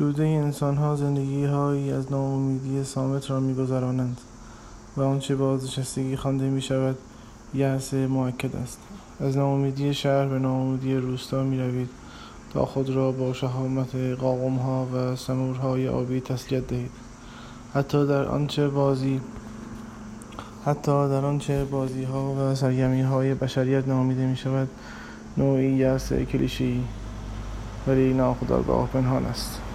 توده انسان ها زندگی هایی از ناامیدی صامت را می گذرانند و آنچه به بازنشستگی خوانده می شود یأس مؤکد است. از ناامیدی شهر به ناامیدی روستا می روید تا خود را با شهامت قاقم ها و سمورهای آبی تسلیت دهید. حتی در آنچه بازی ها و سرگرمی های بشریت نامیده می شود نوعی یأس کلیشه‌ای ولی ناخودآگاه پنهان است.